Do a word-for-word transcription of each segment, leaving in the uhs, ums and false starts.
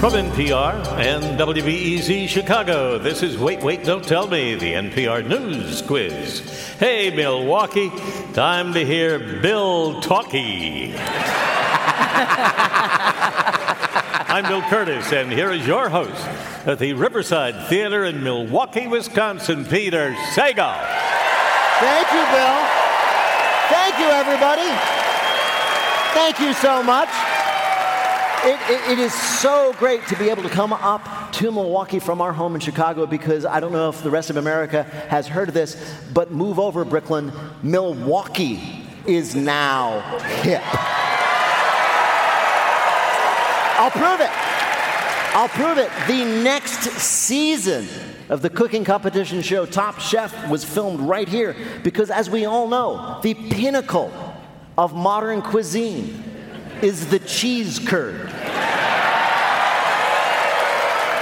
From N P R and W B E Z Chicago, this is Wait, Wait, Don't Tell Me, the N P R News Quiz. Hey, Milwaukee, time to hear Bill talkie. I'm Bill Curtis, and here is your host at the Riverside Theater in Milwaukee, Wisconsin, Peter Sagal. Thank you, Bill. Thank you, everybody. Thank you so much. It, it, it is so great to be able to come up to Milwaukee from our home in Chicago, because I don't know if the rest of America has heard of this, but move over, Brooklyn. Milwaukee is now hip. I'll prove it. I'll prove it. The next season of the cooking competition show Top Chef was filmed right here, because as we all know, the pinnacle of modern cuisine is the cheese curd.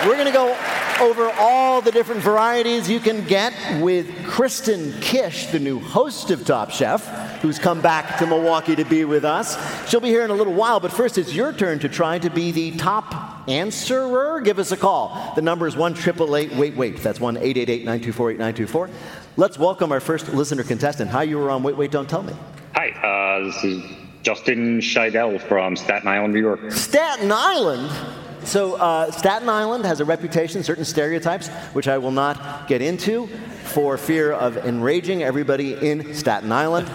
We're going to go over all the different varieties you can get with Kristen Kish, the new host of Top Chef, who's come back to Milwaukee to be with us. She'll be here in a little while, but first it's your turn to try to be the top answerer. Give us a call. The number is one eight eight eight wait wait. That's one eight eight eight nine two four eight nine two four. Let's welcome our first listener contestant. Hi, you were on Wait, Wait, Don't Tell Me. Hi, uh, this is Justin Scheidel from Staten Island, New York. Staten Island? So uh, Staten Island has a reputation, certain stereotypes, which I will not get into for fear of enraging everybody in Staten Island.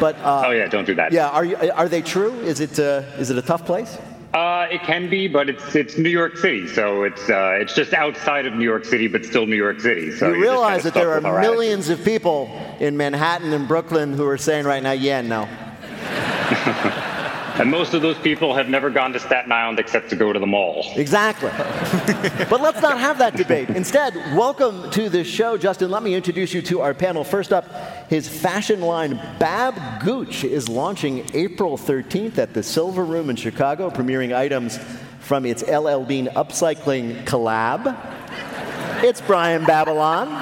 But uh, oh yeah, don't do that. Yeah, are you, are they true? Is it uh, is it a tough place? Uh, it can be, but it's it's New York City, so it's uh, it's just outside of New York City, but still New York City. So you realize that there are millions of people in Manhattan and Brooklyn who are saying right now, yeah, no. And most of those people have never gone to Staten Island except to go to the mall. Exactly. But let's not have that debate. Instead, welcome to the show, Justin. Let me introduce you to our panel. First up, his fashion line, Bab Gooch, is launching April thirteenth at the Silver Room in Chicago, premiering items from its L L Bean Upcycling collab. It's Brian Babylon.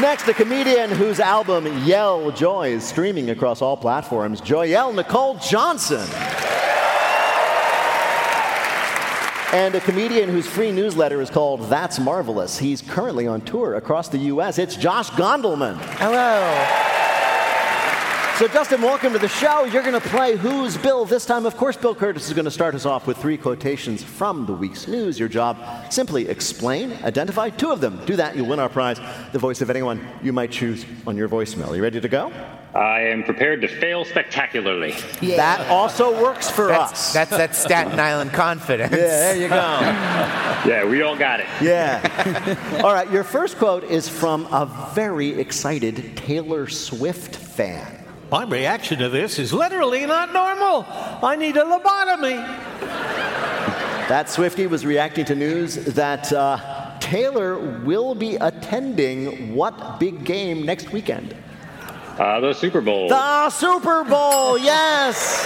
Next, a comedian whose album Yell Joy is streaming across all platforms, Joyelle Nicole Johnson. And a comedian whose free newsletter is called That's Marvelous. He's currently on tour across the U S. It's Josh Gondelman. Hello. So, Justin, welcome to the show. You're going to play Who's Bill this time. Of course, Bill Curtis is going to start us off with three quotations from the week's news. Your job, simply explain, identify two of them. Do that, you'll win our prize, the voice of anyone you might choose on your voicemail. You ready to go? I am prepared to fail spectacularly. Yeah. That also works for that's, us. That's that Staten Island confidence. Yeah, there you go. Yeah, we all got it. Yeah. All right, your first quote is from a very excited Taylor Swift fan. My reaction to this is literally not normal. I need a lobotomy. That Swiftie was reacting to news that uh, Taylor will be attending what big game next weekend? Uh, the Super Bowl. The Super Bowl, yes.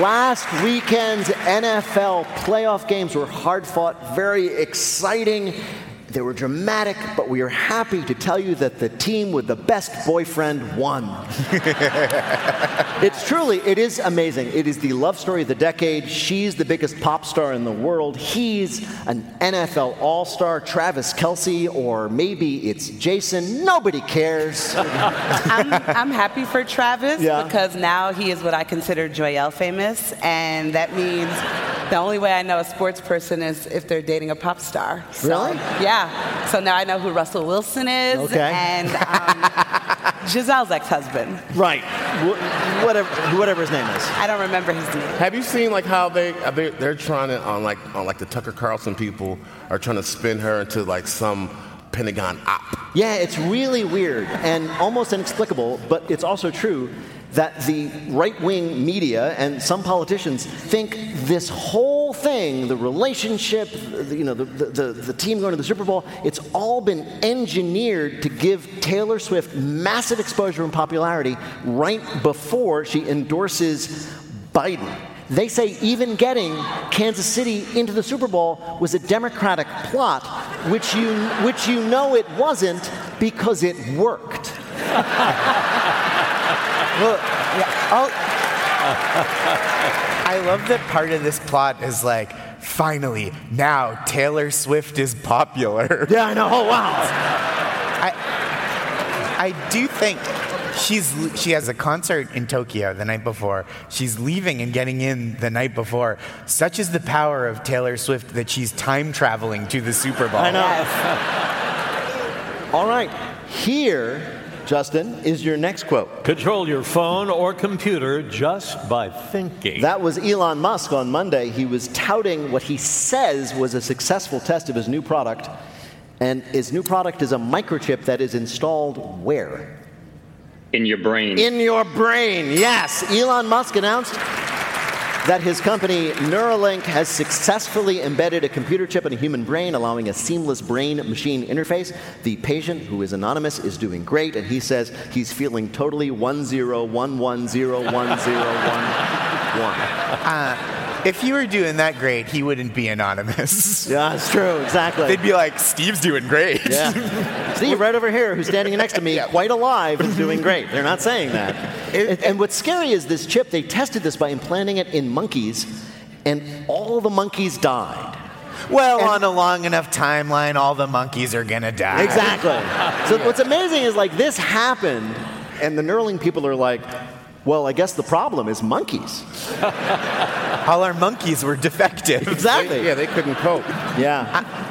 Last weekend's N F L playoff games were hard-fought, very exciting. They were dramatic, but we are happy to tell you that the team with the best boyfriend won. It's truly, it is amazing. It is the love story of the decade. She's the biggest pop star in the world. He's an N F L all-star, Travis Kelce, or maybe it's Jason. Nobody cares. I'm, I'm happy for Travis, yeah, because now he is what I consider Joyelle famous, and that means the only way I know a sports person is if they're dating a pop star. So, really? Yeah. So now I know who Russell Wilson is, okay, and um, Giselle's ex-husband. Right. Wh- whatever, whatever his name is. I don't remember his name. Have you seen like how they they they're trying to on like on like the Tucker Carlson people are trying to spin her into like some Pentagon op? Yeah, it's really weird and almost inexplicable, but it's also true that the right-wing media and some politicians think this whole thing, the relationship, the, you know, the, the, the team going to the Super Bowl, it's all been engineered to give Taylor Swift massive exposure and popularity right before she endorses Biden. They say even getting Kansas City into the Super Bowl was a Democratic plot, which you, which you know it wasn't because it worked. Well, yeah, I'll... I love that part of this plot is like, finally, now Taylor Swift is popular. Yeah, I know. Oh, wow. I, I do think... She's she has a concert in Tokyo the night before. She's leaving and getting in the night before. Such is the power of Taylor Swift that she's time traveling to the Super Bowl. I know. All right. Here, Justin, is your next quote. Control your phone or computer just by thinking. That was Elon Musk on Monday. He was touting what he says was a successful test of his new product. And his new product is a microchip that is installed where? In your brain. In your brain, yes. Elon Musk announced that his company Neuralink has successfully embedded a computer chip in a human brain, allowing a seamless brain-machine interface. The patient, who is anonymous, is doing great, and he says he's feeling totally one zero one one zero one zero one one. If he were doing that great, he wouldn't be anonymous. Yeah, that's true, exactly. They'd be like, Steve's doing great. Yeah. Steve, right over here, who's standing next to me, yeah. quite alive, is doing great. They're not saying that. It, and, and what's scary is this chip, they tested this by implanting it in monkeys, and all the monkeys died. Well, and on a long enough timeline, all the monkeys are going to die. Exactly. So yeah. What's amazing is, like, this happened, and the Neuralink people are like, well, I guess the problem is monkeys. All our monkeys were defective. Exactly. They, yeah, they couldn't cope. Yeah.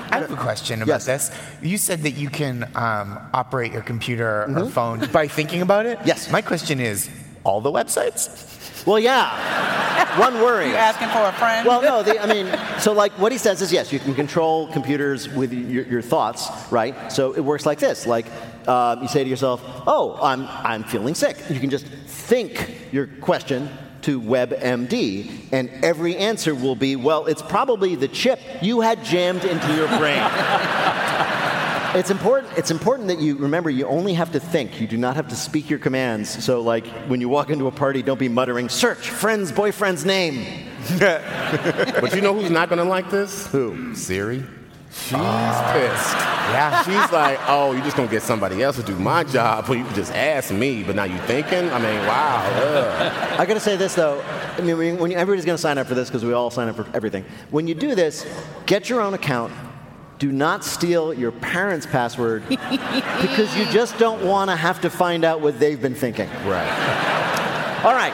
I, I have a question about yes. this. You said that you can um, operate your computer mm-hmm. or phone by thinking about it? Yes. My question is, all the websites? Well, yeah. One worry. You're asking for a friend? Well, no, the, I mean, so like what he says is, yes, you can control computers with your, your thoughts, right? So it works like this. Like uh, you say to yourself, oh, I'm I'm feeling sick. You can just think your question to WebMD, and every answer will be, well, it's probably the chip you had jammed into your brain. It's important It's important that you remember you only have to think. You do not have to speak your commands. So, like, when you walk into a party, don't be muttering, search friend's boyfriend's name. But you know who's not going to like this? Who? Siri. She's uh, pissed. Yeah. She's like, oh, you're just going to get somebody else to do my job, or you just ask me, but now you thinking? I mean, wow. Ugh. I got to say this, though. I mean, when you, everybody's going to sign up for this because we all sign up for everything. When you do this, get your own account. Do not steal your parents' password because you just don't want to have to find out what they've been thinking. Right. All right.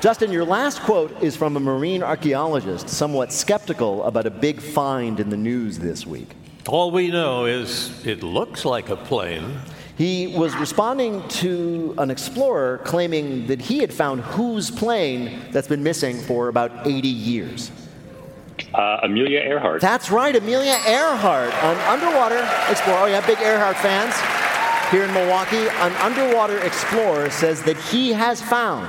Justin, your last quote is from a marine archaeologist, somewhat skeptical about a big find in the news this week. All we know is it looks like a plane. He was responding to an explorer claiming that he had found whose plane that's been missing for about eighty years. Uh, Amelia Earhart. That's right, Amelia Earhart, an underwater explorer. Oh, yeah, big Earhart fans here in Milwaukee. An underwater explorer says that he has found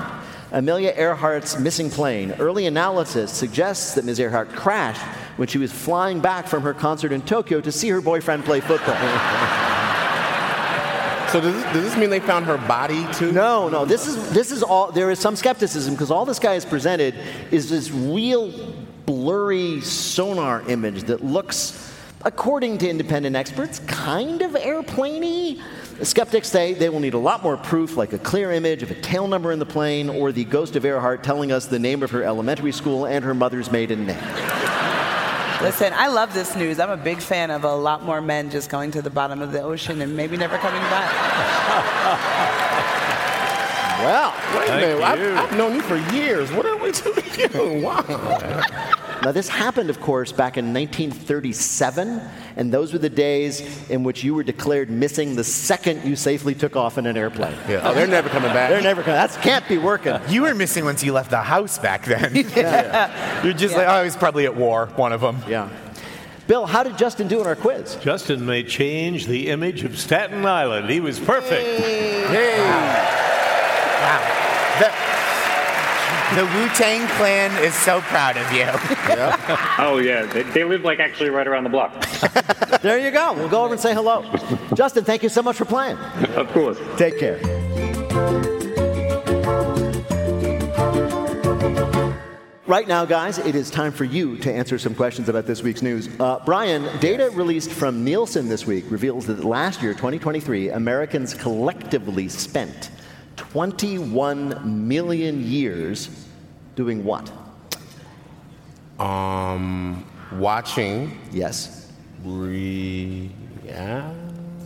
Amelia Earhart's missing plane. Early analysis suggests that Miz Earhart crashed when she was flying back from her concert in Tokyo to see her boyfriend play football. So does this, does this mean they found her body too? No, no. This is this is all. There is some skepticism because all this guy has presented is this real blurry sonar image that looks, according to independent experts, kind of airplane-y. Skeptics say they will need a lot more proof, like a clear image of a tail number in the plane or the ghost of Earhart telling us the name of her elementary school and her mother's maiden name. Listen, I love this news. I'm a big fan of a lot more men just going to the bottom of the ocean and maybe never coming back. Well, wait a minute. I've, I've known you for years. What are we doing? Wow. Now, this happened, of course, back in nineteen thirty-seven, and those were the days in which you were declared missing the second you safely took off in an airplane. Yeah. Oh, they're never coming back. They're never coming. That can't be working. You were missing once you left the house back then. Yeah. Yeah. You're just yeah. like, oh, he's probably at war, one of them. Yeah. Bill, how did Justin do in our quiz? Justin may change the image of Staten Island. He was perfect. Hey. Hey. Wow. Wow. That, The Wu-Tang Clan is so proud of you. Yep. Oh, yeah. They, they live, like, actually right around the block. There you go. We'll go over and say hello. Justin, thank you so much for playing. Of course. Take care. Right now, guys, it is time for you to answer some questions about this week's news. Uh, Brian, data released from Nielsen this week reveals that last year, twenty twenty-three, Americans collectively spent twenty-one million years doing what? Um, watching. Yes. Re- yeah.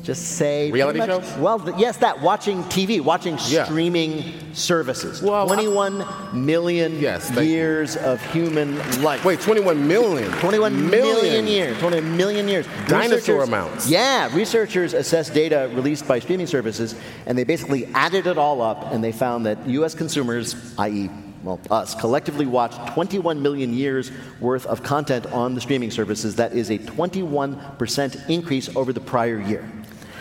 Just say reality much, shows? Well, th- yes, that watching T V, watching yeah. streaming services. Well, twenty-one million yes, years you. Of human life. Wait, twenty-one million? twenty-one million, million years. twenty-one million years. Dinosaur amounts. Yeah, researchers assessed data released by streaming services, and they basically added it all up, and they found that U S consumers, that is, well, us, collectively watched twenty-one million years worth of content on the streaming services. That is a twenty-one percent increase over the prior year.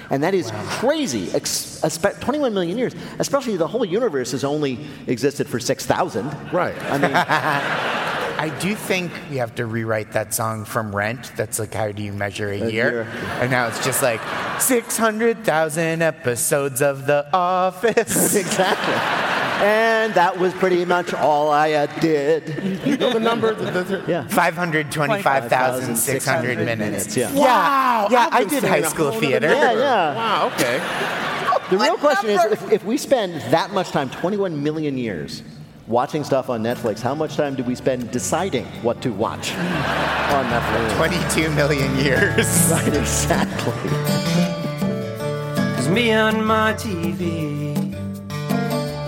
And that is wow. crazy. Ex- twenty-one million years, especially the whole universe has only existed for six thousand. Right. I mean, I do think you have to rewrite that song from Rent. That's like, how do you measure a, a year? year? And now it's just like six hundred thousand episodes of The Office. Exactly. And that was pretty much all I uh, did. You know the number? The, the, yeah. five hundred twenty-five thousand six hundred minutes. Yeah. Wow. Yeah, yeah I did high school theater. Yeah, yeah. Wow, okay. The real question is, if, if we spend that much time, twenty-one million years, watching stuff on Netflix, how much time do we spend deciding what to watch on Netflix? twenty-two million years. Right, exactly. It's me on my T V.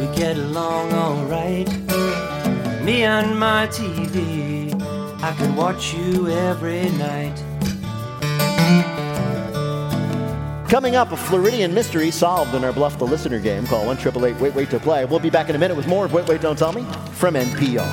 We get along all right. Me and my T V, I can watch you every night. Coming up, a Floridian mystery solved in our Bluff the Listener game. Call one eight eight eight wait wait to play. We'll be back in a minute with more of Wait, Wait, Don't Tell Me from N P R.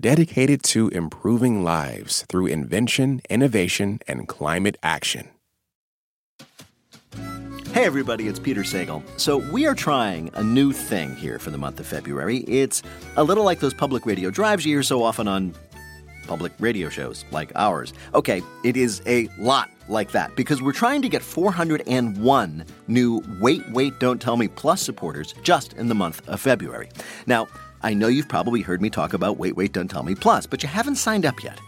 dedicated to improving lives through invention, innovation, and climate action. Hey everybody, it's Peter Sagal. So we are trying a new thing here for the month of February. It's a little like those public radio drives you hear so often on public radio shows like ours. Okay, it is a lot like that because we're trying to get four hundred one new Wait, Wait, Don't Tell Me Plus supporters just in the month of February. Now, I know you've probably heard me talk about Wait, Wait, Don't Tell Me Plus, but you haven't signed up yet.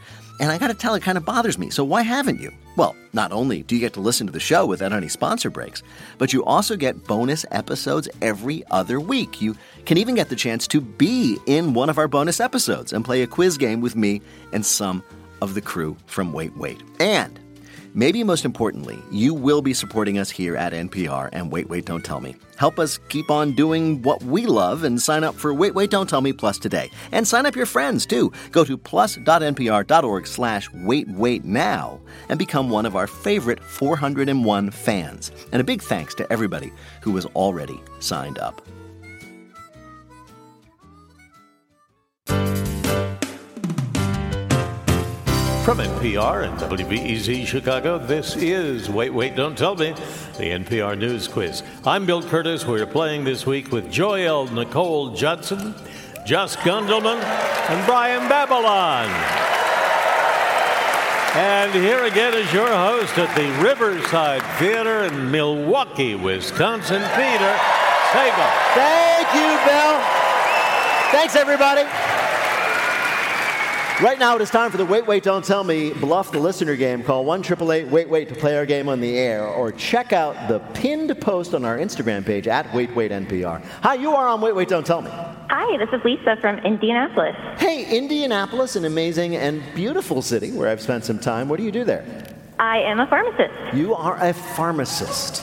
And I gotta tell, it kind of bothers me, so why haven't you? Well, not only do you get to listen to the show without any sponsor breaks, but you also get bonus episodes every other week. You can even get the chance to be in one of our bonus episodes and play a quiz game with me and some of the crew from Wait, Wait. And Maybe most importantly, you will be supporting us here at N P R and Wait, Wait, Don't Tell Me. Help us keep on doing what we love and sign up for Wait, Wait, Don't Tell Me Plus today. And sign up your friends, too. Go to plus.npr.org slash wait, wait now and become one of our favorite four hundred one fans. And a big thanks to everybody who has already signed up. From N P R and W B E Z Chicago, this is Wait, Wait, Don't Tell Me, the N P R News Quiz. I'm Bill Curtis. We're playing this week with Joyelle Nicole Johnson, Josh Gondelman, and Brian Babylon. And here again is your host at the Riverside Theater in Milwaukee, Wisconsin, Peter Sagal. Thank you, Bill. Thanks, everybody. Right now, it is time for the Wait, Wait, Don't Tell Me Bluff the Listener game. Call one eight eight eight, wait, wait to play our game on the air, or check out the pinned post on our Instagram page at Wait Wait N P R. Hi, you are on Wait, Wait, Don't Tell Me. Hi, this is Lisa from Indianapolis. Hey, Indianapolis, an amazing and beautiful city where I've spent some time. What do you do there? I am a pharmacist. You are a pharmacist.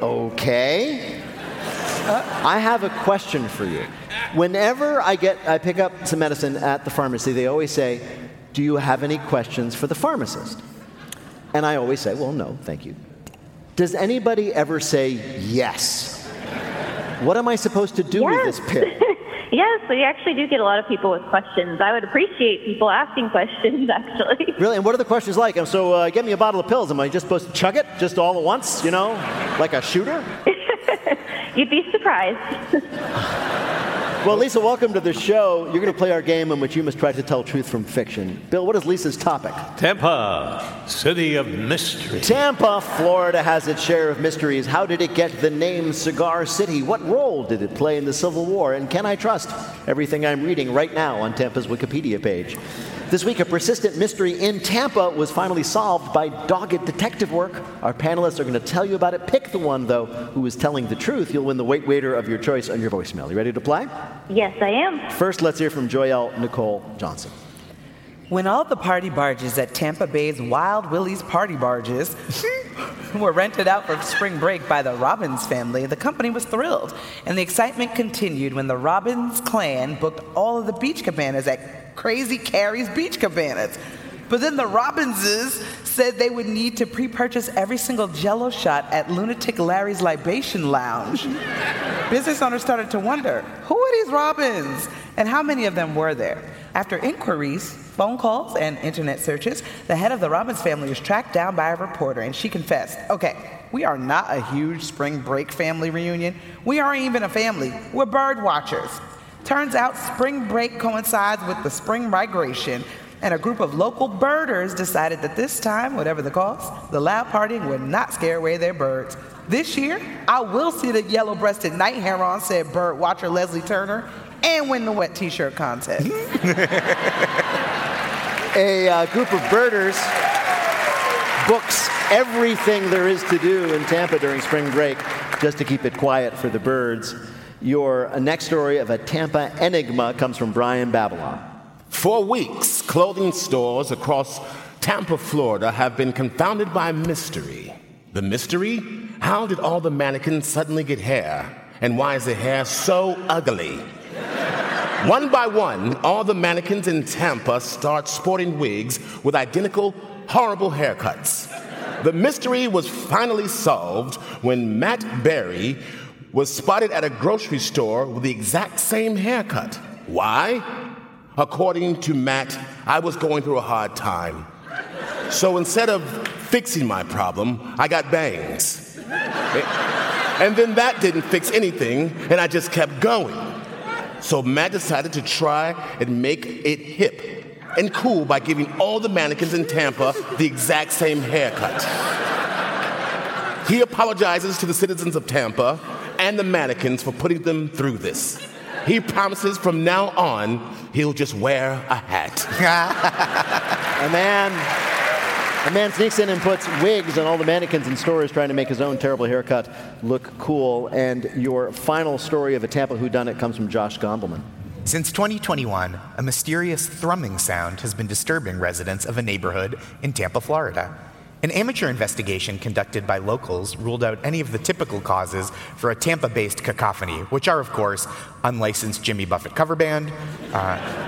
Okay. Uh, I have a question for you. Whenever I get, I pick up some medicine at the pharmacy, they always say, do you have any questions for the pharmacist? And I always say, well, no, thank you. Does anybody ever say yes? What am I supposed to do yes. with this pill? Yes, we actually do get a lot of people with questions. I would appreciate people asking questions, actually. Really? And what are the questions like? So uh, get me a bottle of pills. Am I just supposed to chug it just all at once, you know, like a shooter? You'd be surprised. Well, Lisa, welcome to the show. You're going to play our game in which you must try to tell truth from fiction. Bill, what is Lisa's topic? Tampa, city of mystery. Tampa, Florida has its share of mysteries. How did it get the name Cigar City? What role did it play in the Civil War? And can I trust everything I'm reading right now on Tampa's Wikipedia page? This week, a persistent mystery in Tampa was finally solved by dogged detective work. Our panelists are going to tell you about it. Pick the one, though, who is telling the truth. You'll win the Wait Waiter of your choice on your voicemail. You ready to play? Yes, I am. First, let's hear from Joyelle Nicole Johnson. When all the party barges at Tampa Bay's Wild Willie's Party Barges were rented out for spring break by the Robbins family, the company was thrilled. And the excitement continued when the Robbins clan booked all of the beach cabanas at Crazy Carrie's Beach Cabanas. But then the Robbinses said they would need to pre-purchase every single Jell-O shot at Lunatic Larry's Libation Lounge. Business owners started to wonder, who are these Robbins? And how many of them were there? After inquiries, phone calls, and internet searches, the head of the Robbins family was tracked down by a reporter, and she confessed, okay, we are not a huge spring break family reunion. We aren't even a family. We're bird watchers. Turns out spring break coincides with the spring migration, and a group of local birders decided that this time, whatever the cost, the loud partying would not scare away their birds. This year, I will see the yellow-breasted night heron, said bird watcher Leslie Turner, and win the wet t-shirt contest. A uh, group of birders books everything there is to do in Tampa during spring break just to keep it quiet for the birds. Your next story of a Tampa enigma comes from Brian Babylon. For weeks, clothing stores across Tampa, Florida have been confounded by mystery. The mystery? How did all the mannequins suddenly get hair? And why is the hair so ugly? One by one, all the mannequins in Tampa start sporting wigs with identical, horrible haircuts. The mystery was finally solved when Matt Berry was spotted at a grocery store with the exact same haircut. Why? According to Matt, I was going through a hard time. So instead of fixing my problem, I got bangs. And then that didn't fix anything, and I just kept going. So Matt decided to try and make it hip and cool by giving all the mannequins in Tampa the exact same haircut. He apologizes to the citizens of Tampa and the mannequins for putting them through this. He promises from now on, he'll just wear a hat. A man... A man sneaks in and puts wigs on all the mannequins in stores trying to make his own terrible haircut look cool. And your final story of a Tampa whodunit comes from Josh Gondelman. Since twenty twenty-one, a mysterious thrumming sound has been disturbing residents of a neighborhood in Tampa, Florida. An amateur investigation conducted by locals ruled out any of the typical causes for a Tampa-based cacophony, which are, of course, unlicensed Jimmy Buffett cover band, uh,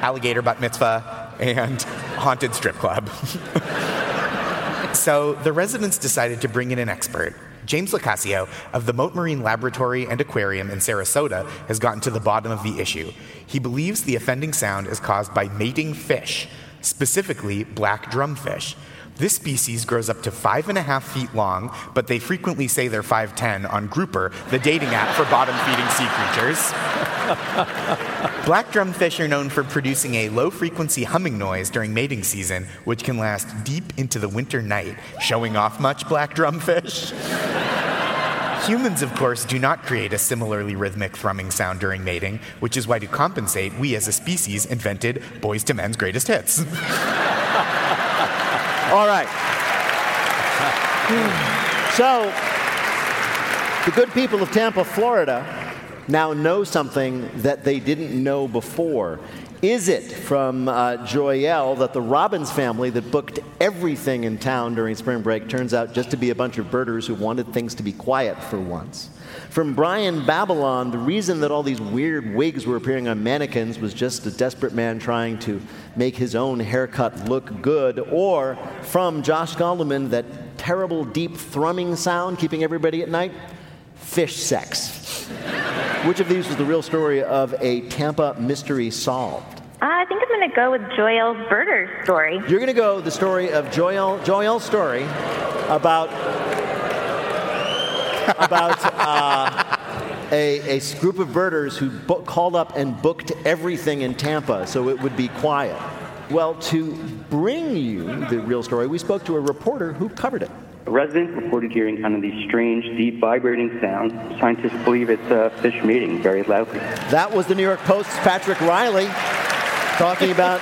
alligator bat mitzvah, and haunted strip club. So the residents decided to bring in an expert. James LoCascio of the Moat Marine Laboratory and Aquarium in Sarasota has gotten to the bottom of the issue. He believes the offending sound is caused by mating fish, specifically black drumfish. This species grows up to five and a half feet long, but they frequently say they're five ten on Grouper, the dating app for bottom-feeding sea creatures. Black drumfish are known for producing a low-frequency humming noise during mating season, which can last deep into the winter night. Showing off much, black drumfish? Humans, of course, do not create a similarly rhythmic thrumming sound during mating, which is why, to compensate, we as a species invented Boys to Men's Greatest Hits. All right. So, the good people of Tampa, Florida, now know something that they didn't know before. Is it from uh, Joyelle that the Robbins family that booked everything in town during spring break turns out just to be a bunch of birders who wanted things to be quiet for once? From Brian Babylon, the reason that all these weird wigs were appearing on mannequins was just a desperate man trying to make his own haircut look good. Or from Josh Gondelman, that terrible deep thrumming sound keeping everybody at night, fish sex. Which of these was the real story of a Tampa mystery solved? Uh, I think I'm going to go with Joyelle's birder story. You're going to go with the story of Joyelle, Joyelle's story about... about uh, a, a group of birders who bo- called up and booked everything in Tampa so it would be quiet. Well, to bring you the real story, we spoke to a reporter who covered it. Residents reported hearing kind of these strange, deep, vibrating sounds. Scientists believe it's uh, fish mating very loudly. That was the New York Post's Patrick Riley talking about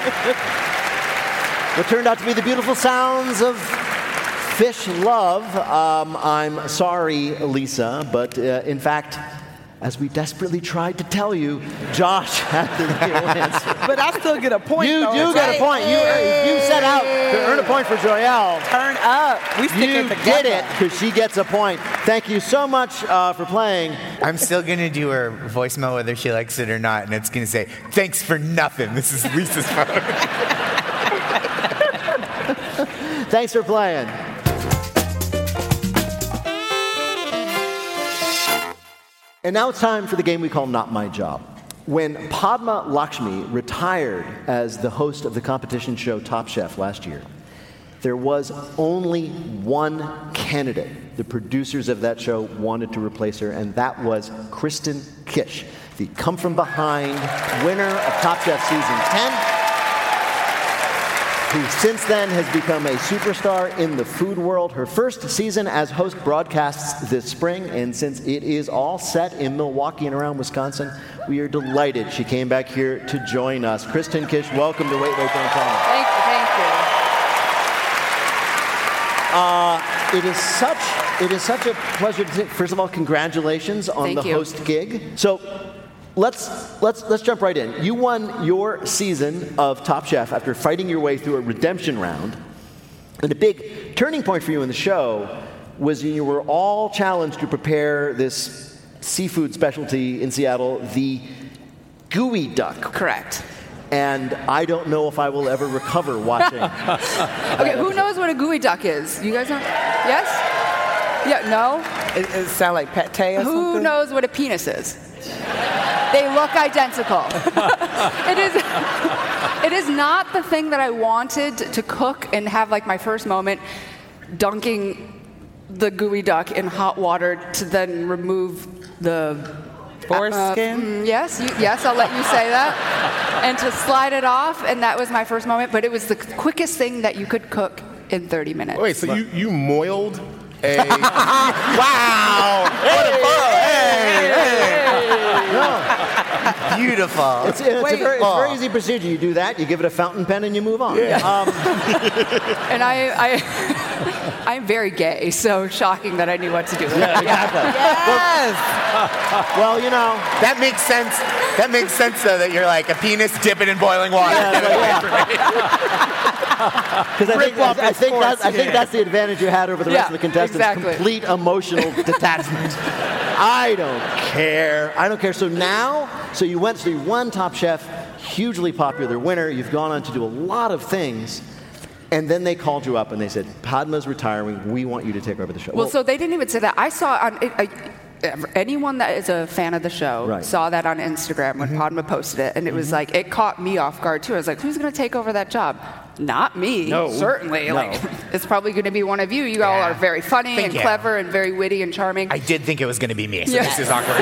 what turned out to be the beautiful sounds of fish love. Um, I'm sorry, Lisa, but uh, in fact, as we desperately tried to tell you, Josh had the real answer. But I still get a point. You though, do right? Get a point. You uh, you set out to earn a point for Joyelle. Turn up. We stick it together. You did it because she gets a point. Thank you so much uh, for playing. I'm still gonna do her voicemail whether she likes it or not, and it's gonna say, "Thanks for nothing." This is Lisa's phone. Thanks for playing. And now it's time for the game we call Not My Job. When Padma Lakshmi retired as the host of the competition show Top Chef last year, there was only one candidate the producers of that show wanted to replace her, and that was Kristen Kish, the come-from-behind winner of Top Chef Season ten, who since then has become a superstar in the food world. Her first season as host broadcasts this spring, and since it is all set in Milwaukee and around Wisconsin, we are delighted she came back here to join us. Kristen Kish, welcome to Wait, Wait, Don't Tell Me. Thank you, thank you. Uh, it is such it is such a pleasure to take. First of all, congratulations on thank the you. host gig. So. Let's let's let's jump right in. You won your season of Top Chef after fighting your way through a redemption round, and a big turning point for you in the show was you were all challenged to prepare this seafood specialty in Seattle, the geoduck. Correct. And I don't know if I will ever recover watching. Okay, who knows what a geoduck is? You guys know? Yes? Yeah. No. It, it sounds like pate or who something. Who knows what a penis is? They look identical. It is it is not the thing that I wanted to cook and have like my first moment dunking the geoduck in hot water to then remove the foreskin. Uh, mm, yes, you, yes, I'll let you say that. And to slide it off, and that was my first moment, but it was the quickest thing that you could cook in thirty minutes. Wait, so you, you moiled a wow! Hey, hey, hey. No. Beautiful. It's, it's, Wait, a very, it's a very easy procedure. You do that, you give it a fountain pen, and you move on. Yeah. Um, and I, I, I'm very gay, so shocking that I knew what to do with it. Yeah, exactly. Yes. Well, well, you know, that makes sense. That makes sense, though, that you're like a penis, dip it in boiling water. Because I think, that's, I, think that's, I think that's the advantage you had over the rest yeah, of the contestants. Exactly. Complete emotional detachment. I don't care. I don't care. So now, so you went through one Top Chef, hugely popular winner. You've gone on to do a lot of things. And then they called you up and they said, Padma's retiring. We want you to take over the show. Well, well so they didn't even say that. I saw on... It, I, anyone that is a fan of the show right. saw that on Instagram when mm-hmm. Padma posted it, and it mm-hmm. was like, it caught me off guard too. I was like, who's going to take over that job? Not me, no. certainly. No. Like, it's probably going to be one of you. You yeah. all are very funny Thank and you. clever and very witty and charming. I did think it was going to be me, so yeah. this is awkward.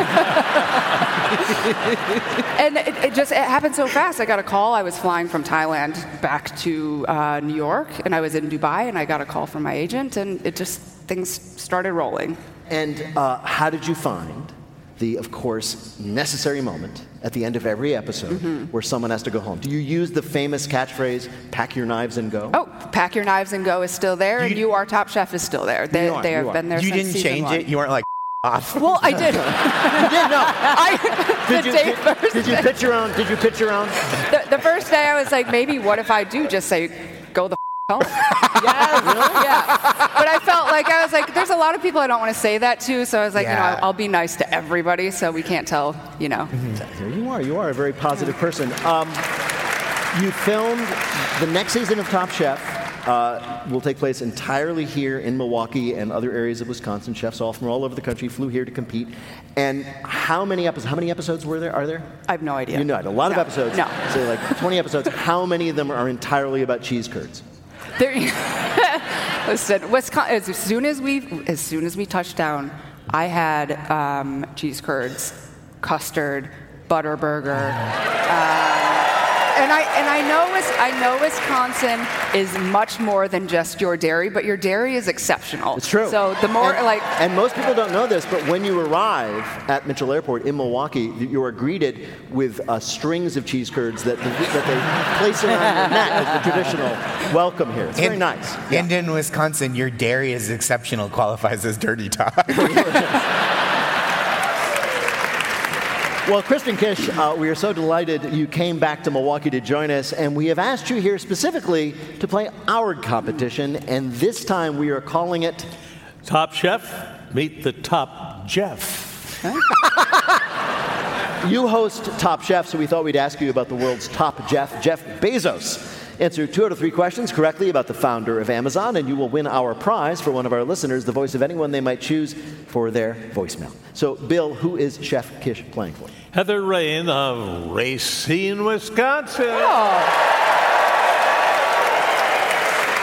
And it, it just it happened so fast. I got a call. I was flying from Thailand back to uh, New York, and I was in Dubai, and I got a call from my agent, and it just, things started rolling. And uh, how did you find the, of course, necessary moment at the end of every episode mm-hmm. where someone has to go home? Do you use the famous catchphrase, pack your knives and go? Oh, pack your knives and go is still there, you, and you are Top Chef is still there. They, are, they have been there you since season one. You didn't change it? You weren't like, off? Well, I did. You did? No. I... Did you, did, did you pitch your own? Did you pitch your own? The, the first day, I was like, maybe what if I do just say, go the f*** home? Yes, really? Yeah. But I felt like, I was like, there's a lot of people I don't want to say that to, so I was like, yeah. you know, I'll, I'll be nice to everybody, so we can't tell, you know. Mm-hmm. There you are. You are a very positive yeah. person. Um, you filmed the next season of Top Chef. Uh, will take place entirely here in Milwaukee and other areas of Wisconsin. Chefs all from all over the country flew here to compete. And how many episodes? How many episodes were there? Are there? I have no idea. You know, a lot no. of episodes. No. So like twenty episodes. How many of them are entirely about cheese curds? There. Listen, Wisconsin. As soon as we, as soon as we touched down, I had um, cheese curds, custard, Butterburger. Uh, And I and I know I know Wisconsin is much more than just your dairy, but your dairy is exceptional. It's true. So the more and, like and most people don't know this, but when you arrive at Mitchell Airport in Milwaukee, you are greeted with uh, strings of cheese curds that the, that they place around your neck as the traditional welcome here. It's in, very nice. Yeah. And in Wisconsin, your dairy is exceptional qualifies as dirty talk. Well, Kristen Kish, uh, we are so delighted you came back to Milwaukee to join us, and we have asked you here specifically to play our competition, and this time we are calling it... Top Chef, meet the Top Jeff. Huh? You host Top Chef, so we thought we'd ask you about the world's top Jeff, Jeff Bezos. Answer two out of three questions correctly about the founder of Amazon, and you will win our prize for one of our listeners, the voice of anyone they might choose for their voicemail. So, Bill, who is Chef Kish playing for? Heather Rain of Racine, Wisconsin. Oh.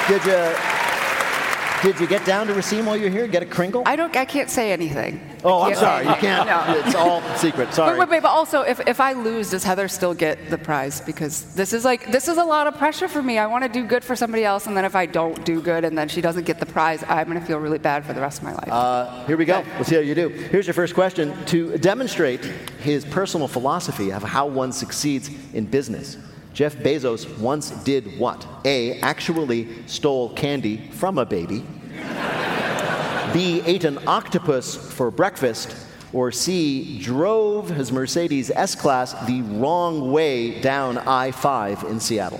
Did you... Did you get down to Racine while you're here? Get a Kringle? I don't. I can't say anything. Oh, I'm sorry. You can't. No. It's all secret. Sorry. But, but, but also, if, if I lose, does Heather still get the prize? Because this is like this is a lot of pressure for me. I want to do good for somebody else, and then if I don't do good, and then she doesn't get the prize, I'm going to feel really bad for the rest of my life. Uh, here we go. We'll see how you do. Here's your first question. To demonstrate his personal philosophy of how one succeeds in business, Jeff Bezos once did what? A, actually stole candy from a baby. B, ate an octopus for breakfast. Or C, drove his Mercedes S-Class the wrong way down I five in Seattle.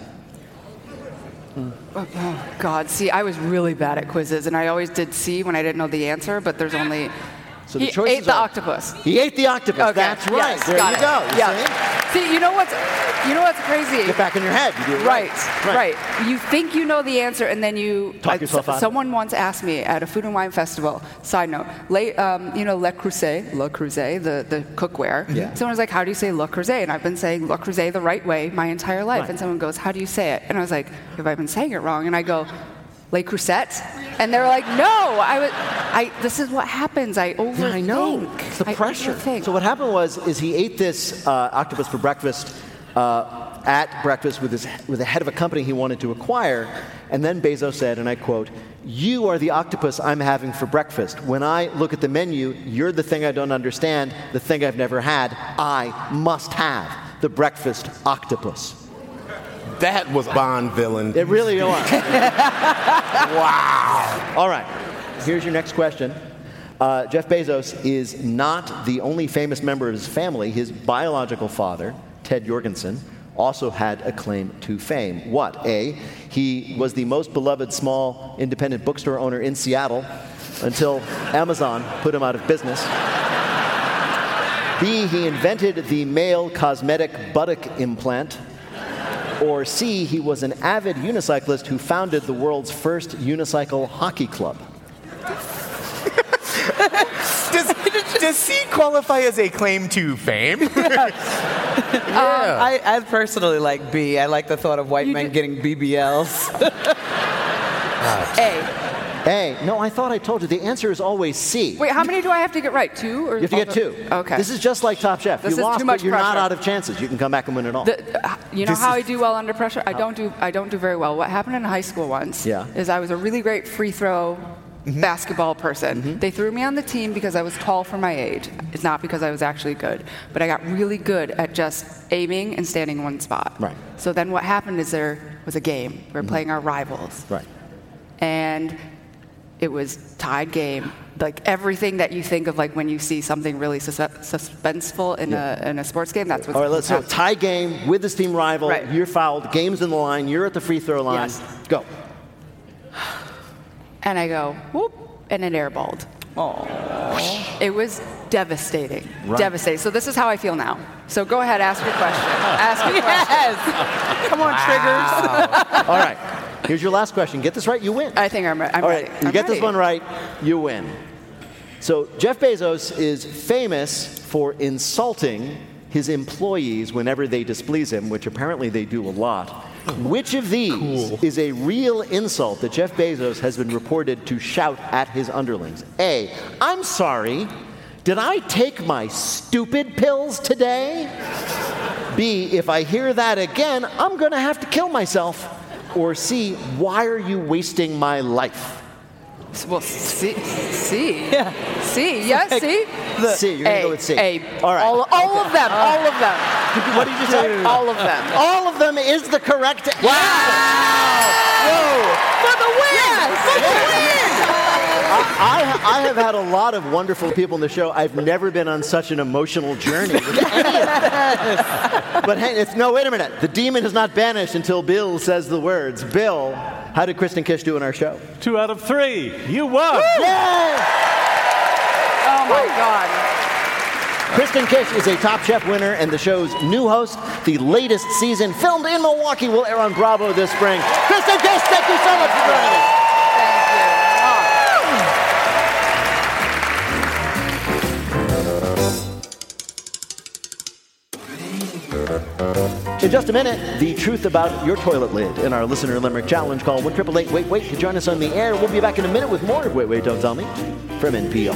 Hmm. Oh, oh, God. See, I was really bad at quizzes, and I always did C when I didn't know the answer, but there's only... So the he ate the are, octopus. He ate the octopus. Okay. That's right. Yes, there you it. go. You yeah. see? see, you know what's, you know what's crazy? Get back in your head. You do right, right. Right. You think you know the answer, and then you talk I, yourself out. Someone once asked me at a food and wine festival. Side note, late, um, you know, Le Creuset, Le Creuset, the the cookware. Yeah. Someone was like, "How do you say Le Creuset?" And I've been saying Le Creuset the right way my entire life. Right. And someone goes, "How do you say it?" And I was like, "Have I been saying it wrong?" And I go, Le Creuset? And they're like, no, I was, I, this is what happens. I overthink. Yeah, I know. It's the pressure. So what happened was, is he ate this uh, octopus for breakfast uh, at breakfast with his, with the head of a company he wanted to acquire. And then Bezos said, and I quote, "You are the octopus I'm having for breakfast. When I look at the menu, you're the thing I don't understand, the thing I've never had. I must have the breakfast octopus." That was Bond villain. It really was. Wow. All right. Here's your next question. Uh, Jeff Bezos is not the only famous member of his family. His biological father, Ted Jorgensen, also had a claim to fame. What? A, he was the most beloved small independent bookstore owner in Seattle until Amazon put him out of business. B, he invented the male cosmetic buttock implant. Or C, he was an avid unicyclist who founded the world's first unicycle hockey club. does, does C qualify as a claim to fame? Yeah. Yeah. Um, I, I personally like B. I like the thought of white you men d- getting B B Ls. A. A. No, I thought I told you. The answer is always C. Wait, how many do I have to get right? Two? Or you have to get two. Okay. This is just like Top Chef. This you is lost, too much but you're pressure. Not out of chances. You can come back and win it all. The, uh, you know this how I do well under pressure? I don't do I don't do very well. What happened in high school once yeah. is I was a really great free throw mm-hmm. basketball person. Mm-hmm. They threw me on the team because I was tall for my age. It's not because I was actually good. But I got really good at just aiming and standing in one spot. Right. So then what happened is there was a game. We were mm-hmm. playing our rivals. Right. And it was tied game, like everything that you think of, like when you see something really suspe- suspenseful in yeah. a in a sports game. That's what's. All right, let's go. So tie game with this team rival. Right. You're fouled. Game's in the line. You're at the free throw line. Yes. Go. And I go whoop, and it airballed. Oh. It was devastating. Right. Devastating. So this is how I feel now. So go ahead, ask your question. Ask your yes. question. Come on, wow. Triggers. All right. Here's your last question. Get this right, you win. I think I'm, I'm All right. All right, you I'm get ready. This one right, you win. So Jeff Bezos is famous for insulting his employees whenever they displease him, which apparently they do a lot. Which of these cool. is a real insult that Jeff Bezos has been reported to shout at his underlings? A, I'm sorry, did I take my stupid pills today? B, if I hear that again, I'm going to have to kill myself. Or C, why are you wasting my life? Well, C. C. Yeah. C. Yes, yeah, C. The C. You're going to go with C. A. All right. All, all okay. of them. All, all of them. What did you say? All of them. All of them is the correct answer. Wow. Whoa. For the win. Yes. For the win. I, I have had a lot of wonderful people in the show. I've never been on such an emotional journey. But hey, it's, no, wait a minute. The demon is not banished until Bill says the words. Bill, how did Kristen Kish do in our show? Two out of three. You won. Yay! Oh, my Woo. God. Kristen Kish is a Top Chef winner and the show's new host. The latest season, filmed in Milwaukee, will air on Bravo this spring. Kristen Kish, thank you so much for joining us. In just a minute, the truth about your toilet lid in our listener limerick challenge call one eight eight eight wait wait to join us on the air. We'll be back in a minute with more of Wait, Wait, Don't Tell Me from N P R.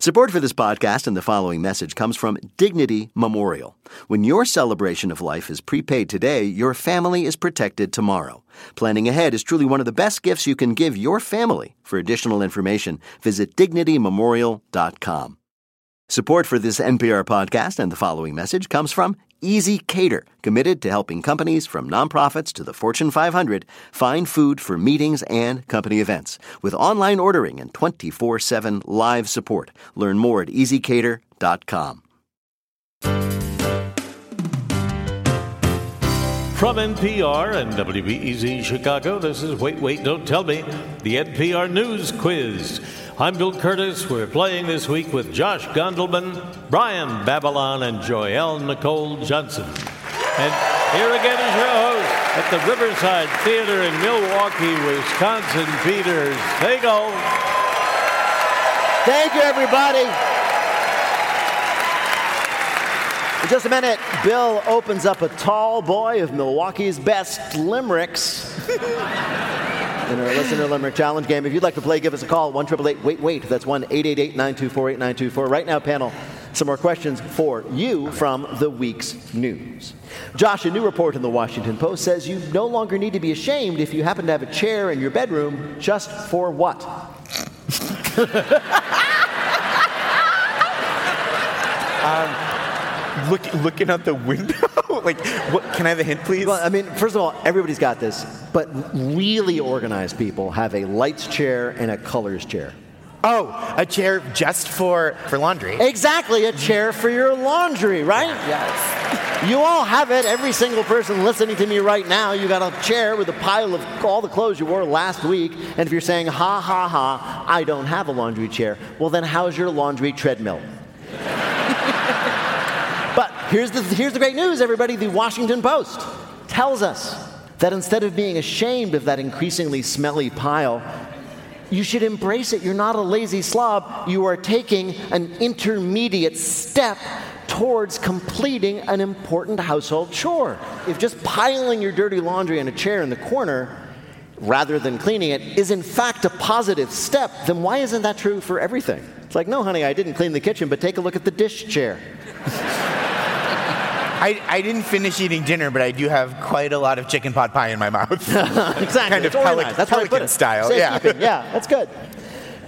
Support for this podcast and the following message comes from Dignity Memorial. When your celebration of life is prepaid today, your family is protected tomorrow. Planning ahead is truly one of the best gifts you can give your family. For additional information, visit dignity memorial dot com. Support for this N P R podcast and the following message comes from Easy Cater, committed to helping companies from nonprofits to the Fortune five hundred find food for meetings and company events. With online ordering and twenty-four seven live support. Learn more at easy cater dot com. From N P R and W B E Z Chicago, this is Wait, Wait, Don't Tell Me, the N P R News Quiz. I'm Bill Curtis. We're playing this week with Josh Gondelman, Brian Babylon, and Joyelle Nicole Johnson. And here again is your host at the Riverside Theater in Milwaukee, Wisconsin, Peter Scheidel. Thank you, everybody. In just a minute, Bill opens up a tall boy of Milwaukee's best limericks in our Listener Limerick Challenge game. If you'd like to play, give us a call, one eight eight eight, wait, wait. That's one eight eight eight, nine two four, eight nine two four. Right now, panel, some more questions for you from the week's news. Josh, a new report in the Washington Post says you no longer need to be ashamed if you happen to have a chair in your bedroom. Just for what? um... Look, looking out the window? Like, what, can I have a hint, please? Well, I mean, first of all, everybody's got this, but really organized people have a lights chair and a colors chair. Oh, a chair just for, for laundry. Exactly, a chair for your laundry, right? Yes. You all have it. Every single person listening to me right now, you got a chair with a pile of all the clothes you wore last week, and if you're saying, ha, ha, ha, I don't have a laundry chair, well, then how's your laundry treadmill? Here's the, here's the great news, everybody. The Washington Post tells us that instead of being ashamed of that increasingly smelly pile, you should embrace it. You're not a lazy slob. You are taking an intermediate step towards completing an important household chore. If just piling your dirty laundry in a chair in the corner rather than cleaning it is in fact a positive step, then why isn't that true for everything? It's like, no, honey, I didn't clean the kitchen, but take a look at the dish chair. I, I didn't finish eating dinner, but I do have quite a lot of chicken pot pie in my mouth. Exactly. Kind of pelic- that's pelican style. Yeah. Yeah, that's good.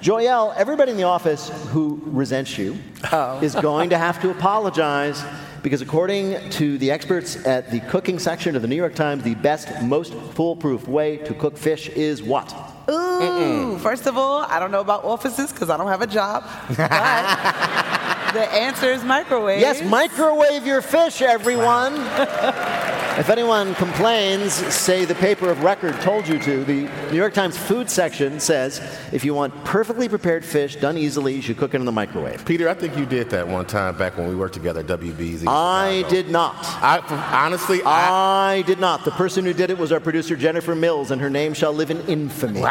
Joyelle, everybody in the office who resents you oh. is going to have to apologize because according to the experts at the cooking section of the New York Times, the best, most foolproof way to cook fish is what? Ooh, Mm-mm. First of all, I don't know about offices because I don't have a job, but... The answer is microwave. Yes, microwave your fish, everyone. Wow. If anyone complains, say the paper of record told you to. The New York Times food section says if you want perfectly prepared fish done easily, you should cook it in the microwave. Peter, I think you did that one time back when we worked together at W B E Z. I Chicago. did not. I, honestly, I, I did not. The person who did it was our producer, Jennifer Mills, and her name shall live in infamy. Wow.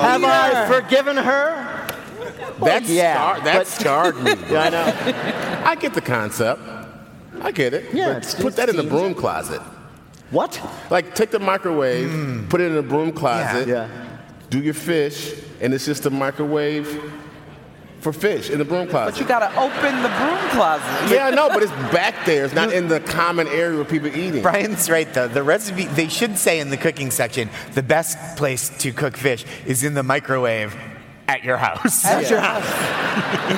wow. wow. Have I forgiven her? That, well, yeah, star- that but- scarred me. Yeah, I know. I get the concept. I get it. Yeah, it's, put it's that in the broom closet. What? Like, take the microwave, mm. put it in the broom closet, yeah. Yeah. do your fish, and it's just a microwave for fish in the broom closet. But you got to open the broom closet. Yeah, I know, but it's back there. It's not in the common area where people are eating. Brian's right, though. The recipe, they should say in the cooking section, the best place to cook fish is in the microwave. At your house. At yeah. your house.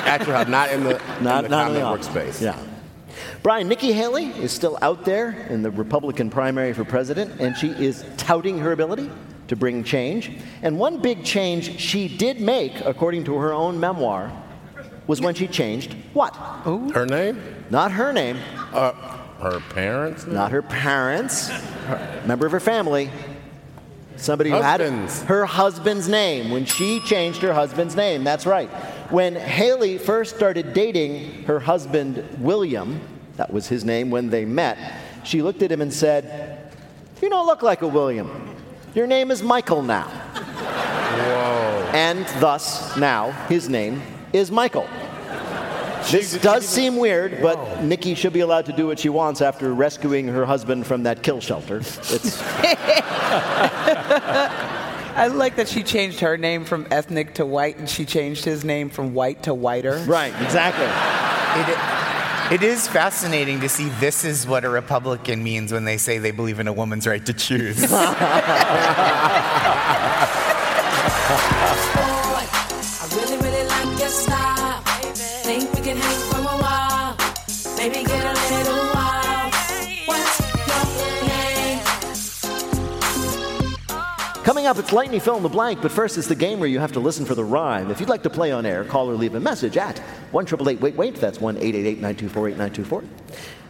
At your house, not in the, not, in the not common in the workspace. Yeah. Brian, Nikki Haley is still out there in the Republican primary for president, and she is touting her ability to bring change. And one big change she did make, according to her own memoir, was when she changed what? Ooh. Her name? Not her name. Uh, her parents? Name? Not her parents. Her. Member of her family. Somebody who husband's. had her husband's name, when she changed her husband's name. That's right. When Haley first started dating her husband, William, that was his name when they met, she looked at him and said, "You don't look like a William. Your name is Michael now." Whoa. And thus, now, his name is Michael. This does seem weird, but Nikki should be allowed to do what she wants after rescuing her husband from that kill shelter. It's... I like that she changed her name from ethnic to white, and she changed his name from white to whiter. Right, exactly. It, it is fascinating to see this is what a Republican means when they say they believe in a woman's right to choose. Coming up, it's Lightning Fill in the Blank, but first it's the game where you have to listen for the rhyme. If you'd like to play on air, call or leave a message at one eight eight eight, wait, wait. That's one eight eight eight, nine two four, eight nine two four.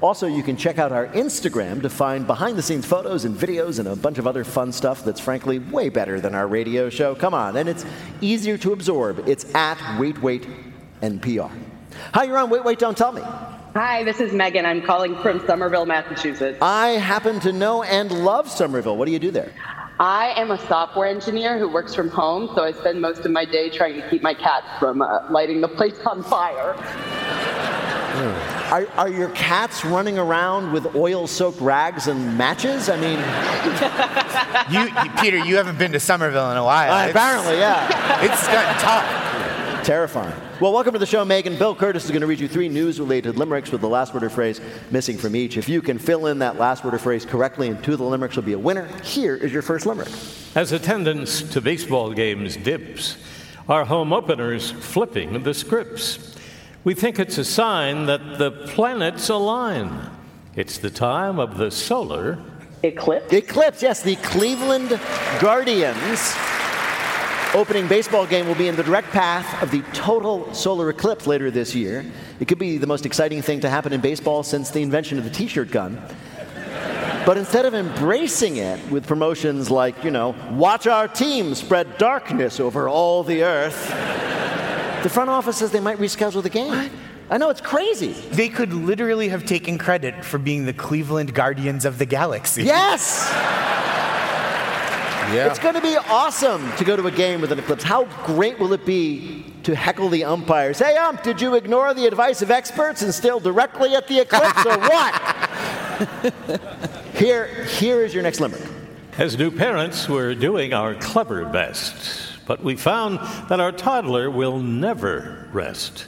Also, you can check out our Instagram to find behind-the-scenes photos and videos and a bunch of other fun stuff that's, frankly, way better than our radio show. Come on, and it's easier to absorb. It's at wait wait N P R. Hi, you're on Wait, Wait, Don't Tell Me. Hi, this is Megan. I'm calling from Somerville, Massachusetts. I happen to know and love Somerville. What do you do there? I am a software engineer who works from home, so I spend most of my day trying to keep my cats from uh, lighting the place on fire. Mm. Are, are your cats running around with oil-soaked rags and matches? I mean... you, you, Peter, you haven't been to Somerville in a while. Uh, apparently, yeah. It's gotten tough. Terrifying. Well, welcome to the show, Megan. Bill Curtis is going to read you three news-related limericks with the last word or phrase missing from each. If you can fill in that last word or phrase correctly and two of the limericks will be a winner, here is your first limerick. As attendance to baseball games dips, are home openers flipping the scripts? We think it's a sign that the planets align. It's the time of the solar... eclipse? Eclipse, yes. The Cleveland Guardians... opening baseball game will be in the direct path of the total solar eclipse later this year. It could be the most exciting thing to happen in baseball since the invention of the t-shirt gun. But instead of embracing it with promotions like, you know, watch our team spread darkness over all the earth, the front office says they might reschedule the game. I know, it's crazy. They could literally have taken credit for being the Cleveland Guardians of the Galaxy. Yes! Yeah. It's going to be awesome to go to a game with an eclipse. How great will it be to heckle the umpires? Hey, ump, did you ignore the advice of experts and still directly at the eclipse or what? Here, here is your next limerick. As new parents, we're doing our clever best, but we found that our toddler will never rest.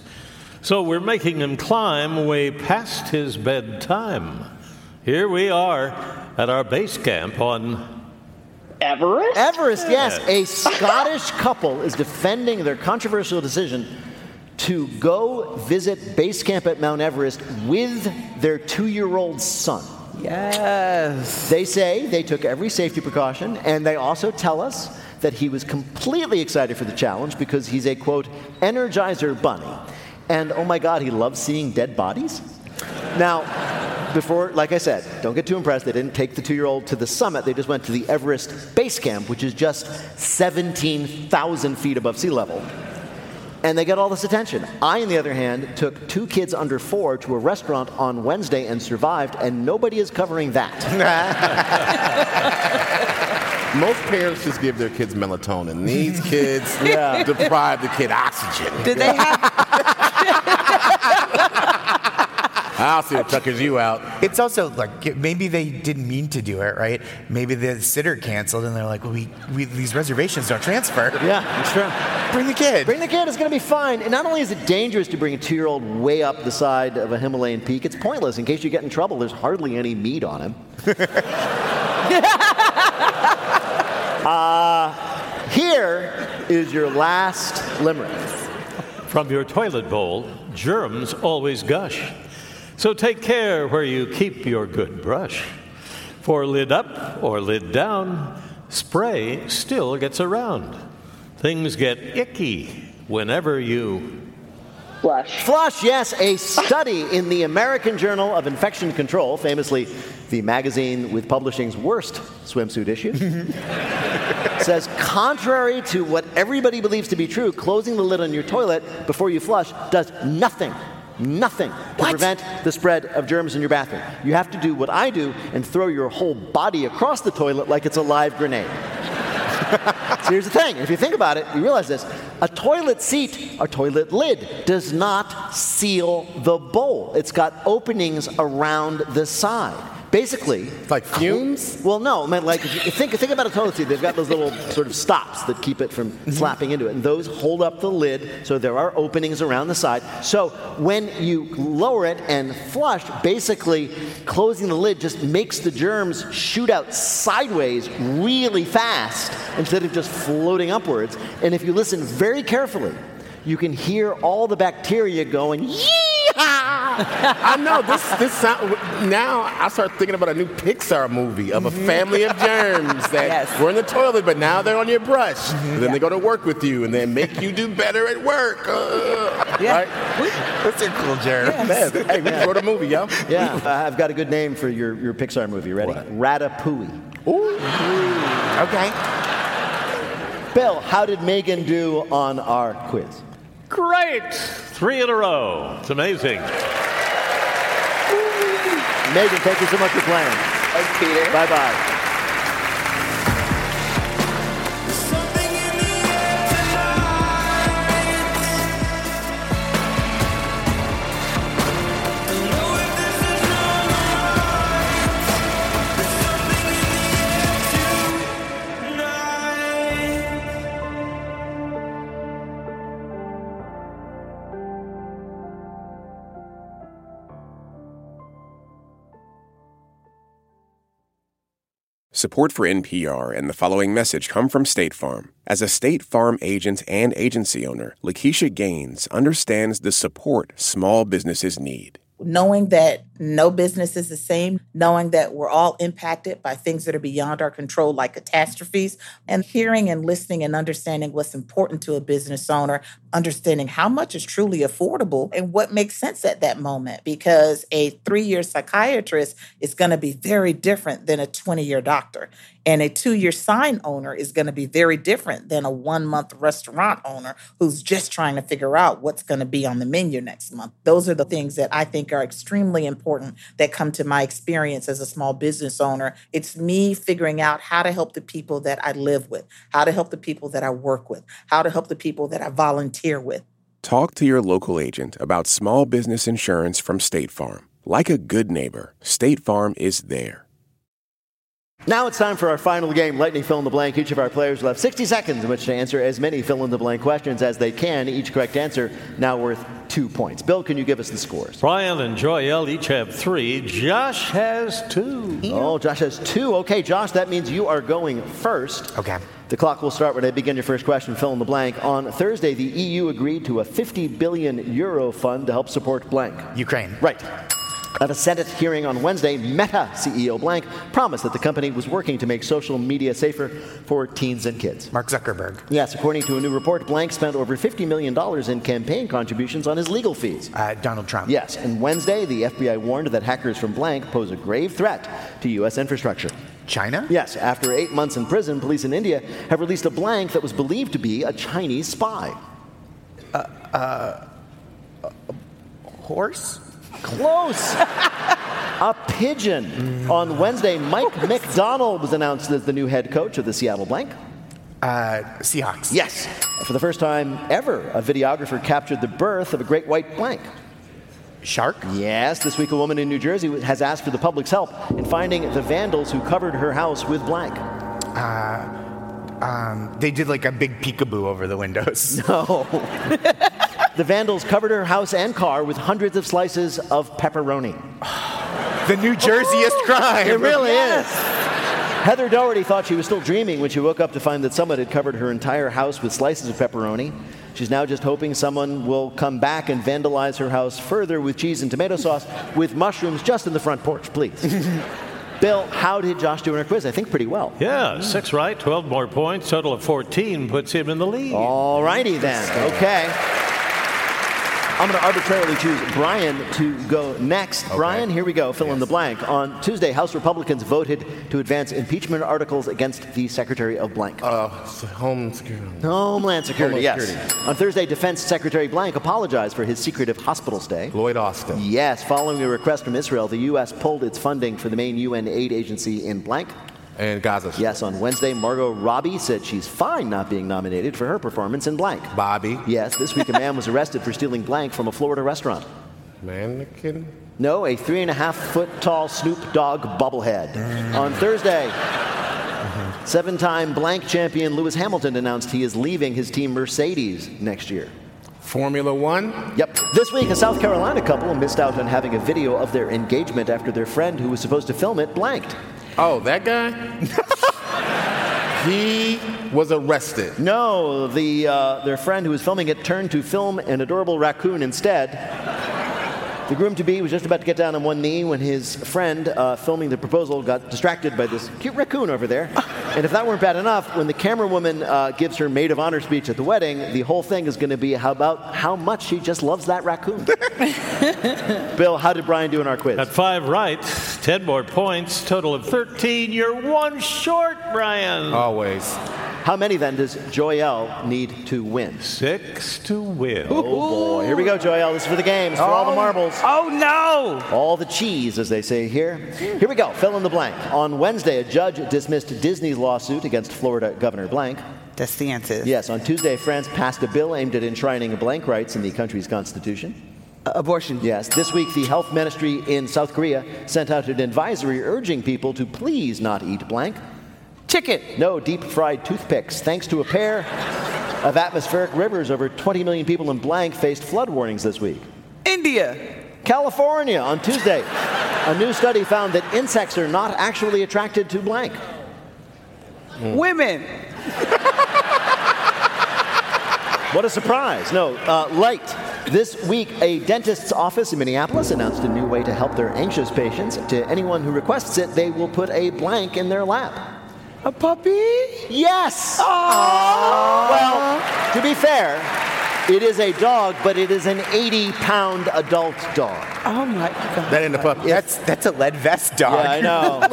So we're making him climb way past his bedtime. Here we are at our base camp on... Everest? Everest, yes. A Scottish couple is defending their controversial decision to go visit base camp at Mount Everest with their two-year-old son. Yes. They say they took every safety precaution, and they also tell us that he was completely excited for the challenge because he's a, quote, Energizer bunny. And, oh, my God, he loves seeing dead bodies. Now... Before, like I said, don't get too impressed. They didn't take the two-year-old to the summit. They just went to the Everest base camp, which is just seventeen thousand feet above sea level. And they got all this attention. I, on the other hand, took two kids under four to a restaurant on Wednesday and survived, and nobody is covering that. Most parents just give their kids melatonin. These kids yeah. deprive the kid oxygen. Did they have... I'll see what tuckers you out. It's also like maybe they didn't mean to do it, right? Maybe the sitter canceled and they're like, well, we, we these reservations don't transfer. Yeah, it's true. Bring the kid. Bring the kid. It's going to be fine. And not only is it dangerous to bring a two-year-old way up the side of a Himalayan peak, it's pointless. In case you get in trouble, there's hardly any meat on him. uh, here is your last limerick. From your toilet bowl, germs always gush. So take care where you keep your good brush. For lid up or lid down, spray still gets around. Things get icky whenever you... Flush. Flush, yes. A study in the American Journal of Infection Control, famously the magazine with publishing's worst swimsuit issue, says contrary to what everybody believes to be true, closing the lid on your toilet before you flush does nothing. Nothing to what? prevent the spread of germs in your bathroom. You have to do what I do and throw your whole body across the toilet like it's a live grenade. So here's the thing. If you think about it, you realize this. A toilet seat, a toilet lid, does not seal the bowl. It's got openings around the side. Basically, like fumes. Well, no, I mean, like if you think think about a toilet seat. They've got those little sort of stops that keep it from slapping into it, and those hold up the lid. So there are openings around the side. So when you lower it and flush, basically closing the lid just makes the germs shoot out sideways really fast instead of just floating upwards. And if you listen very carefully, you can hear all the bacteria going. Yee! I know this. This sound, now I start thinking about a new Pixar movie of a family of germs that yes. were in the toilet, but now they're on your brush. Mm-hmm. And then yeah. they go to work with you, and they make you do better at work. Uh, yeah, right? That's a cool germ. Yes. Man, hey, we yeah. wrote a movie, yo. Yeah, uh, I've got a good name for your, your Pixar movie. Ready? What? Ratatouille. Ooh. Ooh. Okay. Bill, how did Megan do on our quiz? Great! Three in a row. It's amazing. Megan, thank you so much for playing. Thanks, Peter. Bye-bye. Support for N P R and the following message come from State Farm. As a State Farm agent and agency owner, Lakeisha Gaines understands the support small businesses need. Knowing that no business is the same, knowing that we're all impacted by things that are beyond our control, like catastrophes, and hearing and listening and understanding what's important to a business owner, understanding how much is truly affordable and what makes sense at that moment, because a three-year psychiatrist is going to be very different than a twenty-year doctor. And a two-year sign owner is going to be very different than a one-month restaurant owner who's just trying to figure out what's going to be on the menu next month. Those are the things that I think are extremely important that come to my experience as a small business owner. It's me figuring out how to help the people that I live with, how to help the people that I work with, how to help the people that I volunteer with. Talk to your local agent about small business insurance from State Farm. Like a good neighbor, State Farm is there. Now it's time for our final game, Lightning Fill in the Blank. Each of our players will have sixty seconds in which to answer as many fill-in-the-blank questions as they can. Each correct answer now worth two points. Bill, can you give us the scores? Brian and Joyelle each have three. Josh has two. Oh, Josh has two. Okay, Josh, that means you are going first. Okay. The clock will start when I begin your first question, fill in the blank. On Thursday, the E U agreed to a fifty billion euro fund to help support blank. Ukraine. Right. At a Senate hearing on Wednesday, Meta C E O blank promised that the company was working to make social media safer for teens and kids. Mark Zuckerberg. Yes, according to a new report, blank spent over fifty million dollars in campaign contributions on his legal fees. Uh, Donald Trump. Yes, and Wednesday, the F B I warned that hackers from blank pose a grave threat to U S infrastructure. China? Yes, after eight months in prison, police in India have released a blank that was believed to be a Chinese spy. Uh, uh, a horse? Close. A pigeon. Mm. On Wednesday, Mike McDonald was announced as the new head coach of the Seattle blank. Uh, Seahawks. Yes. For the first time ever, a videographer captured the birth of a great white blank. Shark? Yes. This week, a woman in New Jersey has asked for the public's help in finding the vandals who covered her house with blank. Uh, um, they did like a big peekaboo over the windows. No. The vandals covered her house and car with hundreds of slices of pepperoni. The New Jerseyest Ooh, crime. It really yes. is. Heather Doherty thought she was still dreaming when she woke up to find that someone had covered her entire house with slices of pepperoni. She's now just hoping someone will come back and vandalize her house further with cheese and tomato sauce with mushrooms just in the front porch, please. Bill, how did Josh do in our quiz? I think pretty well. Yeah, six right, twelve more points, total of fourteen puts him in the lead. All righty then. Okay. I'm going to arbitrarily choose Brian to go next. Okay. Brian, here we go. Fill yes. in the blank. On Tuesday, House Republicans voted to advance impeachment articles against the Secretary of blank. Uh, Homeland Security. Homeland Security, Homeland yes. Security. On Thursday, Defense Secretary blank apologized for his secretive hospital stay. Lloyd Austin. Yes. Following a request from Israel, the U S pulled its funding for the main U N aid agency in blank. And Gaza. Yes, on Wednesday, Margot Robbie said she's fine not being nominated for her performance in blank. Bobby. Yes, this week a man was arrested for stealing blank from a Florida restaurant. Mannequin? No, a three-and-a-half-foot-tall Snoop Dogg bobblehead. On Thursday, seven-time blank champion Lewis Hamilton announced he is leaving his team Mercedes next year. Formula One? Yep. This week, a South Carolina couple missed out on having a video of their engagement after their friend who was supposed to film it blanked. Oh, that guy? He was arrested. No, the uh, their friend who was filming it turned to film an adorable raccoon instead. The groom-to-be was just about to get down on one knee when his friend uh, filming the proposal got distracted by this cute raccoon over there. And if that weren't bad enough, when the camerawoman uh, gives her maid of honor speech at the wedding, the whole thing is going to be how about how much she just loves that raccoon. Bill, how did Brian do in our quiz? At five right, ten more points, total of thirteen. You're one short, Brian. Always. How many, then, does Joyelle need to win? Six to win. Oh, boy. Here we go, Joyelle. This is for the games, for oh. all the marbles. Oh, no! All the cheese, as they say here. Here we go. Fill in the blank. On Wednesday, a judge dismissed Disney's lawsuit against Florida Governor blank. DeSantis. Yes. On Tuesday, France passed a bill aimed at enshrining blank rights in the country's constitution. Abortion. Yes. This week, the health ministry in South Korea sent out an advisory urging people to please not eat blank. Chicken. No, deep-fried toothpicks. Thanks to a pair of atmospheric rivers, over twenty million people in blank faced flood warnings this week. India. California on Tuesday. A new study found that insects are not actually attracted to blank. Mm. Women. What a surprise. No, uh, light. This week, a dentist's office in Minneapolis announced a new way to help their anxious patients. To anyone who requests it, they will put a blank in their lap. A puppy? Yes! Aww. Well, to be fair, it is a dog, but it is an eighty-pound adult dog. Oh, my God. That ain't a puppy. That's, that's a lead vest dog. Yeah, I know.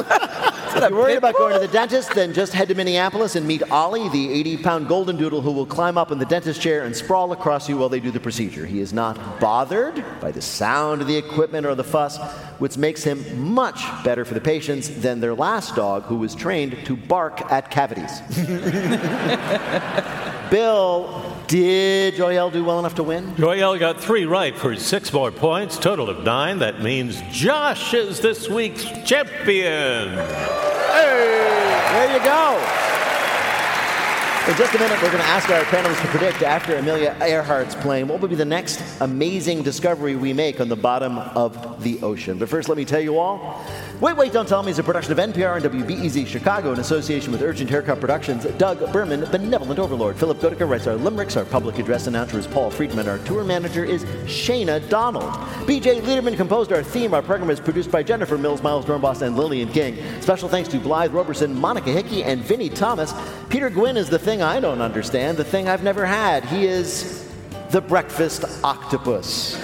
If you're worried about going to the dentist, then just head to Minneapolis and meet Ollie, the eighty-pound golden doodle who will climb up in the dentist chair and sprawl across you while they do the procedure. He is not bothered by the sound of the equipment or the fuss, which makes him much better for the patients than their last dog, who was trained to bark at cavities. Bill, did Joyelle do well enough to win? Joyelle got three right for six more points, total of nine. That means Josh is this week's champion. Hey! There you go. In just a minute, we're going to ask our panelists to predict, after Amelia Earhart's playing, what would be the next amazing discovery we make on the bottom of the ocean. But first, let me tell you all, Wait, Wait, Don't Tell Me is a production of N P R and W B E Z Chicago in association with Urgent Haircut Productions. Doug Berman, Benevolent Overlord. Philip Gotica writes our limericks. Our public address announcer is Paul Friedman. Our tour manager is Shayna Donald. B J Lederman composed our theme. Our program is produced by Jennifer Mills, Miles Dornbos, and Lillian King. Special thanks to Blythe Roberson, Monica Hickey, and Vinnie Thomas. Peter Gwynn is the thing I don't understand, the thing I've never had. He is the breakfast octopus.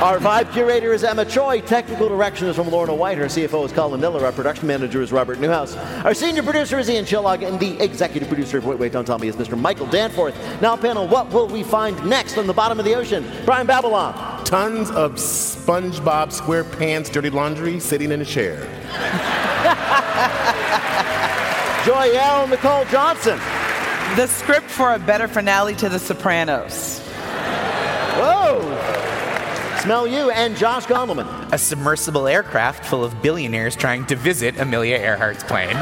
Our vibe curator is Emma Choi. Technical direction is from Lorna White. Her C F O is Colin Miller. Our production manager is Robert Newhouse. Our senior producer is Ian Chillog, and the executive producer of Wait, Wait, Don't Tell Me is Mister Michael Danforth. Now, panel, what will we find next on the bottom of the ocean? Brian Babylon. Tons of SpongeBob SquarePants dirty laundry sitting in a chair. Joyelle Nicole Johnson. The script for a better finale to The Sopranos. Whoa! Smell you, and Josh Gondelman. A submersible aircraft full of billionaires trying to visit Amelia Earhart's plane.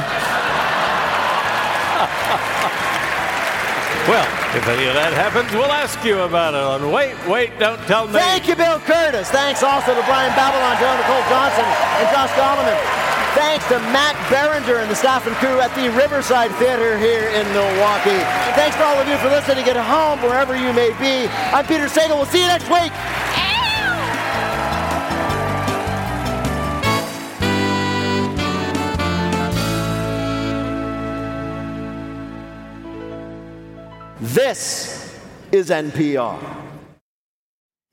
Well, if any of that happens, we'll ask you about it on Wait, Wait, Don't Tell Me. Thank you, Bill Curtis. Thanks also to Brian Babylon, Joyelle Nicole Johnson, and Josh Gondelman. Thanks to Matt Berenger and the staff and crew at the Riverside Theater here in Milwaukee. Thanks to all of you for listening at home, wherever you may be. I'm Peter Sagal. We'll see you next week. This is N P R.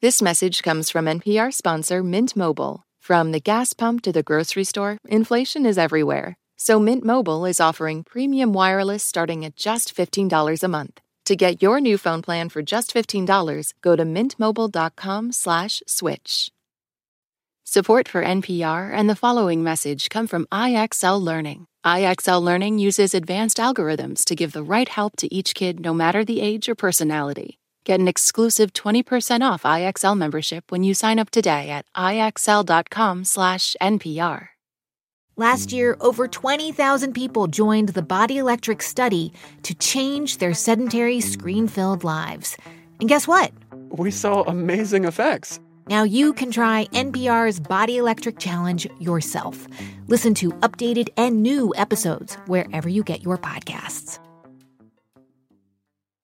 This message comes from N P R sponsor Mint Mobile. From the gas pump to the grocery store, inflation is everywhere. So Mint Mobile is offering premium wireless starting at just fifteen dollars a month. To get your new phone plan for just fifteen dollars, go to mintmobile.com slash switch. Support for N P R and the following message come from I X L Learning. I X L Learning uses advanced algorithms to give the right help to each kid no matter the age or personality. Get an exclusive twenty percent off I X L membership when you sign up today at IXL.com slash NPR. Last year, over twenty thousand people joined the Body Electric study to change their sedentary, screen-filled lives. And guess what? We saw amazing effects. Now you can try N P R's Body Electric Challenge yourself. Listen to updated and new episodes wherever you get your podcasts.